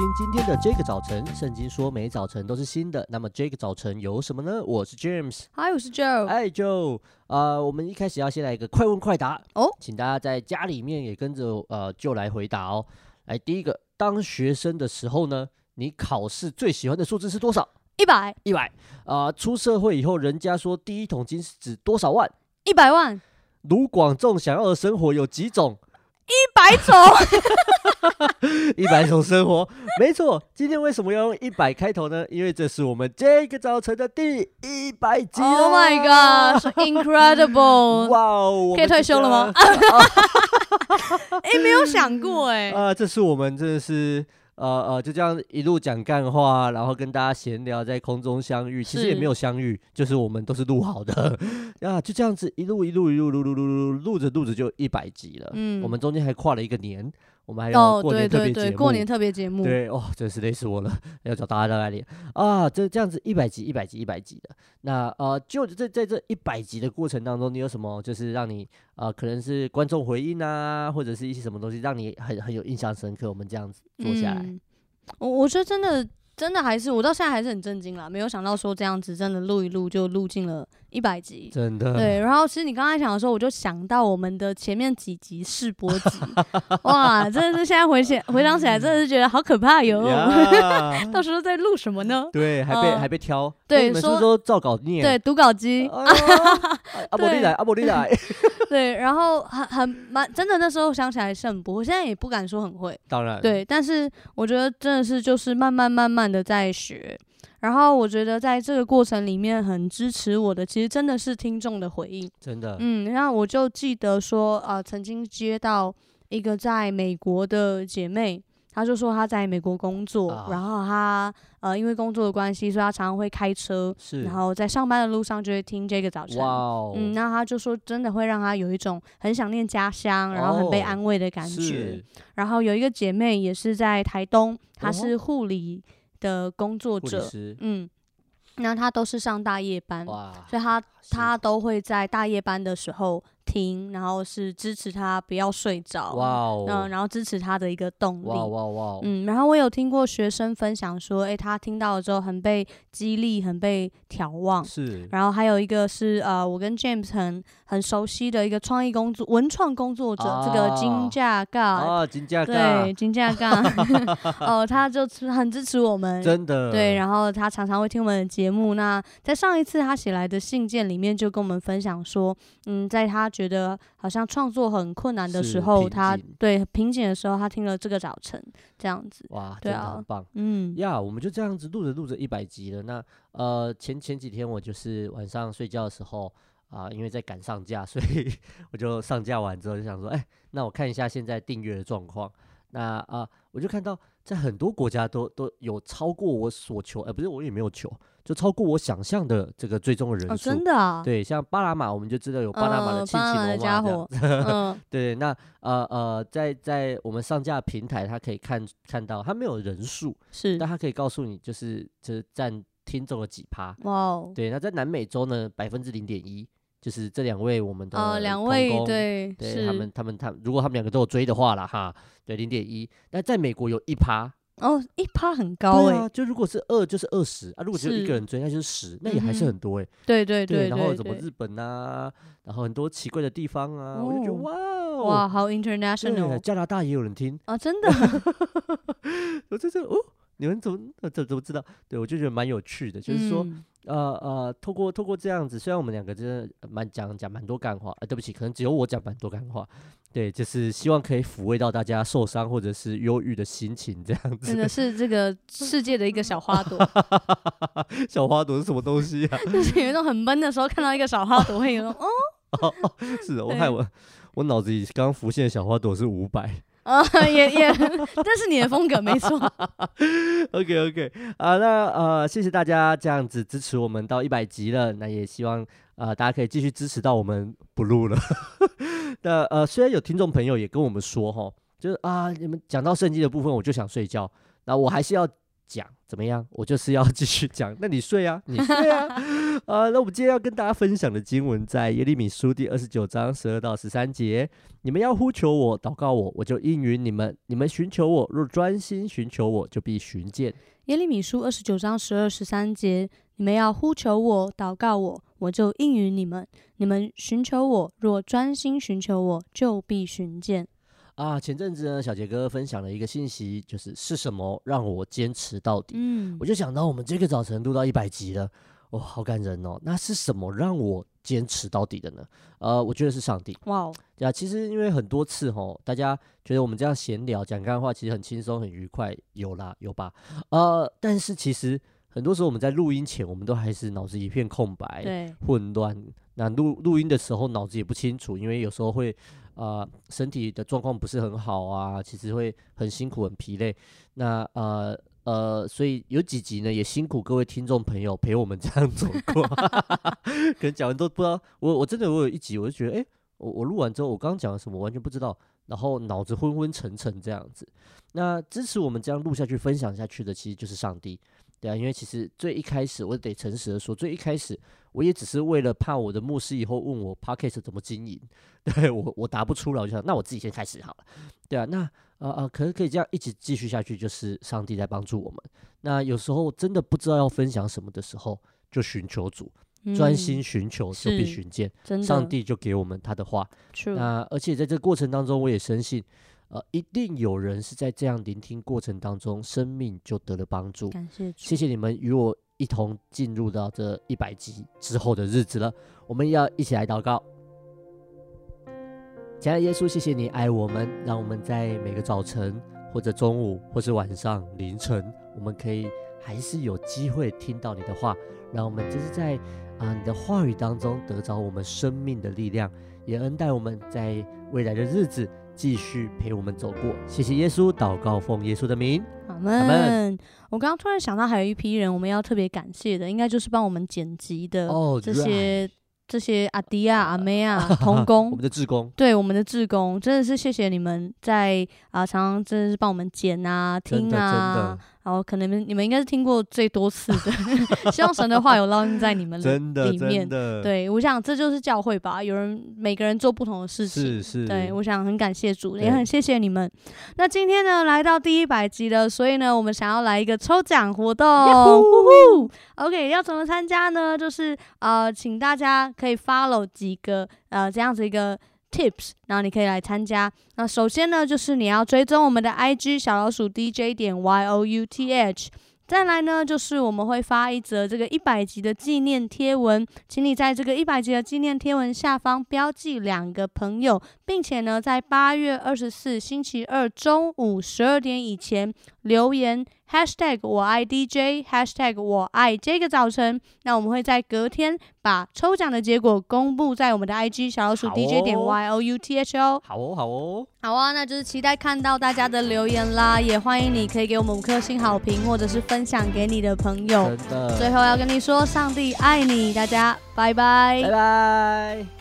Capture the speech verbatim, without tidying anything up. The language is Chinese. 听今天的 Jake 早晨。圣经说每早晨都是新的，那么 Jake 早晨有什么呢？我是 James。Hi， 我是 Joe。Hi Joe。呃，我们一开始要先来一个快问快答哦， oh? 请大家在家里面也跟着呃 Joe 来回答哦。来，第一个，当学生的时候呢，你考试最喜欢的数字是多少？一百。一百。啊，出社会以后，人家说第一桶金是指多少万？一百万。卢广仲想要的生活有几种？一百种，一百种生活，没错。今天为什么要用一百开头呢？因为这是我们这个早晨的第一百集。Oh my god， incredible！ 哇哦，可以退休了吗？哎，没有想过哎、欸。啊、呃，这是我们真的是。呃呃，就这样一路讲干话，然后跟大家闲聊，在空中相遇，其实也没有相遇，就是我们都是录好的啊，就这样子一路一路一路录录录录录着录着就一百集了。嗯，我们中间还跨了一个年，我们还有过年特别节目、哦、对对对，过年特别节目，对哦，真是累死我了，要找大家来练啊，这这样子一百集一百集一百集的。那呃，就在在这一百集的过程当中，你有什么就是让你呃，可能是观众回应啊，或者是一些什么东西让你很很有印象深刻？我们这样子做下来。嗯我我觉得真的真的还是我到现在还是很震惊啦，没有想到说这样子真的录一录就录进了一百集，真的对。然后其实你刚才讲的时候，我就想到我们的前面几集试播集，哇，真的是现在回想回想起来，真的是觉得好可怕哟。Yeah. 到时候在录什么呢？对，还被、呃、还被挑，对，每次都照稿念，对，读稿机。阿伯利来，阿伯利来。对，然后很很蛮真的，那时候想起来是很不会，现在也不敢说很会，当然对，但是我觉得真的是就是慢慢慢慢的在学，然后我觉得在这个过程里面很支持我的，其实真的是听众的回应，真的，嗯，那我就记得说，呃，曾经接到一个在美国的姐妹。他就说他在美国工作，啊、然后他呃因为工作的关系，所以他常常会开车，然后在上班的路上就会听这个早晨。哇哦，嗯，那他就说真的会让他有一种很想念家乡，然后很被安慰的感觉。哦、然后有一个姐妹也是在台东，她是护理的工作者，哦、嗯，那她都是上大夜班，所以她她都会在大夜班的时候。听，然后是支持他不要睡着，哇、wow. 嗯，然后支持他的一个动力，哇哇哇，嗯，然后我有听过学生分享说，哎，他听到了之后很被激励，很被眺望，是。然后还有一个是呃，我跟 James 很很熟悉的一个创意工作文创工作者，啊、这个金价嘎，啊，金价嘎，对，金价嘎，哦，他就很支持我们，真的，对，然后他常常会听我们的节目。那在上一次他写来的信件里面就跟我们分享说，嗯，在他觉得好像创作很困难的时候，他对瓶颈的时候，他听了这个早晨这样子，哇，对啊，真的很棒，嗯呀， yeah, 我们就这样子录着录着一百集了。那呃前前几天我就是晚上睡觉的时候啊、呃，因为在赶上架，所以我就上架完之后就想说，哎、欸，那我看一下现在订阅的状况。那啊、呃，我就看到在很多国家都都有超过我所求，哎、欸，不是我也没有求，就超过我想象的这个追踪的人数、哦。真的啊？对，像巴拿马，我们就知道有巴拿马的亲情文化这样。嗯嗯、对，那呃呃，在在我们上架平台，它可以看看到，它没有人数，是，但它可以告诉你，就是就是占听众的几趴。哇哦。对，那在南美洲呢，百分之零点一。就是这两位我们的同工，两位对，对他们他们他们，如果他们两个都有追的话啦哈，对零点一，但在美国有一趴哦，一趴很高哎、欸啊，就如果是二就是二十啊，如果只有一个人追那就是十，那也还是很多哎、欸嗯，对对 对, 对, 对, 对, 对，然后怎么日本啊，然后很多奇怪的地方啊，哦、我就觉得哇、哦、哇好 international， 加拿大也有人听啊，真的，我这这哦。你们怎么怎怎么知道？对我就觉得蛮有趣的，就是说，嗯、呃呃，透过透过这样子，虽然我们两个真的蛮讲讲蛮多干话，呃，对不起，可能只有我讲蛮多干话，对，就是希望可以抚慰到大家受伤或者是忧郁的心情，这样子。真的是这个世界的一个小花朵。小花朵是什么东西啊？就是有一种很闷的时候，看到一个小花朵，会有种哦。哦哦，是的，我害我我脑子里刚刚浮现的小花朵是五百。啊，也也，但是你的风格没错。OK OK， 啊，那呃，谢谢大家这样子支持我们到一百集了，那也希望呃大家可以继续支持到我们不录了。那呃，虽然有听众朋友也跟我们说哈，就是啊，你们讲到圣经的部分我就想睡觉，那我还是要讲，怎么样？我就是要继续讲。那你睡啊，你睡啊。啊，那我们今天要跟大家分享的经文在耶利米书第二十九章十二到十三节。你们要呼求我，祷告我，我就应允你们；你们寻求我，若专心寻求我，就必寻见。耶利米书二十九章十二十三节：你们要呼求我，祷告我，我就应允你们；你们寻求我，若专心寻求我，就必寻见。啊，前阵子呢，小杰哥分享了一个信息，就是是什么让我坚持到底？嗯，我就想到我们这个早晨录到一百集了，哇，好感人哦！那是什么让我坚持到底的呢？呃，我觉得是上帝。哇哦，对啊，其实因为很多次吼，大家觉得我们这样闲聊讲干话，其实很轻松、很愉快，有啦，有吧？呃，但是其实很多时候我们在录音前，我们都还是脑子一片空白，对，混乱。那录录音的时候，脑子也不清楚，因为有时候会。呃，身体的状况不是很好啊，其实会很辛苦、很疲累。那呃呃，所以有几集呢，也辛苦各位听众朋友陪我们这样走过。可能讲完都不知道，我我真的我有一集我就觉得，哎、欸，我我录完之后，我刚刚讲了什么，我完全不知道，然后脑子昏昏沉沉这样子。那支持我们这样录下去、分享下去的，其实就是上帝。对啊，因为其实最一开始，我得诚实的说，最一开始我也只是为了怕我的牧师以后问我 podcast 怎么经营，对我我答不出来，我就想那我自己先开始好了，对啊，那呃呃，可是可以这样一直继续下去，就是上帝在帮助我们。那有时候真的不知道要分享什么的时候，就寻求主，专、嗯、心寻求就必寻见，上帝就给我们他的话。那而且在这个过程当中，我也深信。呃，一定有人是在这样聆听过程当中，生命就得了帮助。感谢主，谢谢你们与我一同进入到这一百集之后的日子了。我们要一起来祷告。亲爱的耶稣，谢谢你爱我们，让我们在每个早晨，或者中午，或是晚上、凌晨，我们可以还是有机会听到你的话。让我们就是在啊、呃、你的话语当中得着我们生命的力量，也恩待我们在未来的日子。继续陪我们走过，谢谢耶稣，祷告奉耶稣的名，阿们。我刚刚突然想到，还有一批人我们要特别感谢的，应该就是帮我们剪辑的这些、oh, right. 这些阿迪啊、阿妹啊、同工，我们的志工，对我们的志工，真的是谢谢你们在啊、呃，常常真的是帮我们剪啊、听啊。然后可能你们应该是听过最多次的，希望神的话有烙印在你们里面。对，我想这就是教会吧，有人每个人做不同的事情。是是。对，我想很感谢主，也很谢谢你们。那今天呢，来到第一百集了，所以呢，我们想要来一个抽奖活动。Yahoo! OK， 要怎么参加呢？就是呃，请大家可以 follow 几个呃这样子一个。Tips， 然后你可以来参加。那首先呢，就是你要追踪我们的 I G 小老鼠 D J.Y O U T H， 再来呢，就是我们会发一则这个一百集的纪念贴文，请你在这个一百集的纪念贴文下方标记两个朋友，并且呢，在八月二十四星期二中午十二点以前留言 hashtag 我爱 D J hashtag 我爱这个早晨。那我们会在隔天把抽奖的结果公布在我们的 I G 小老鼠 D J.Y O U T H 哦。好哦，好哦，好啊，那就是期待看到大家的留言啦，也欢迎你可以给我们五颗星好评，或者是分享给你的朋友。真的。最后要跟你说，上帝爱你，大家拜拜，拜拜。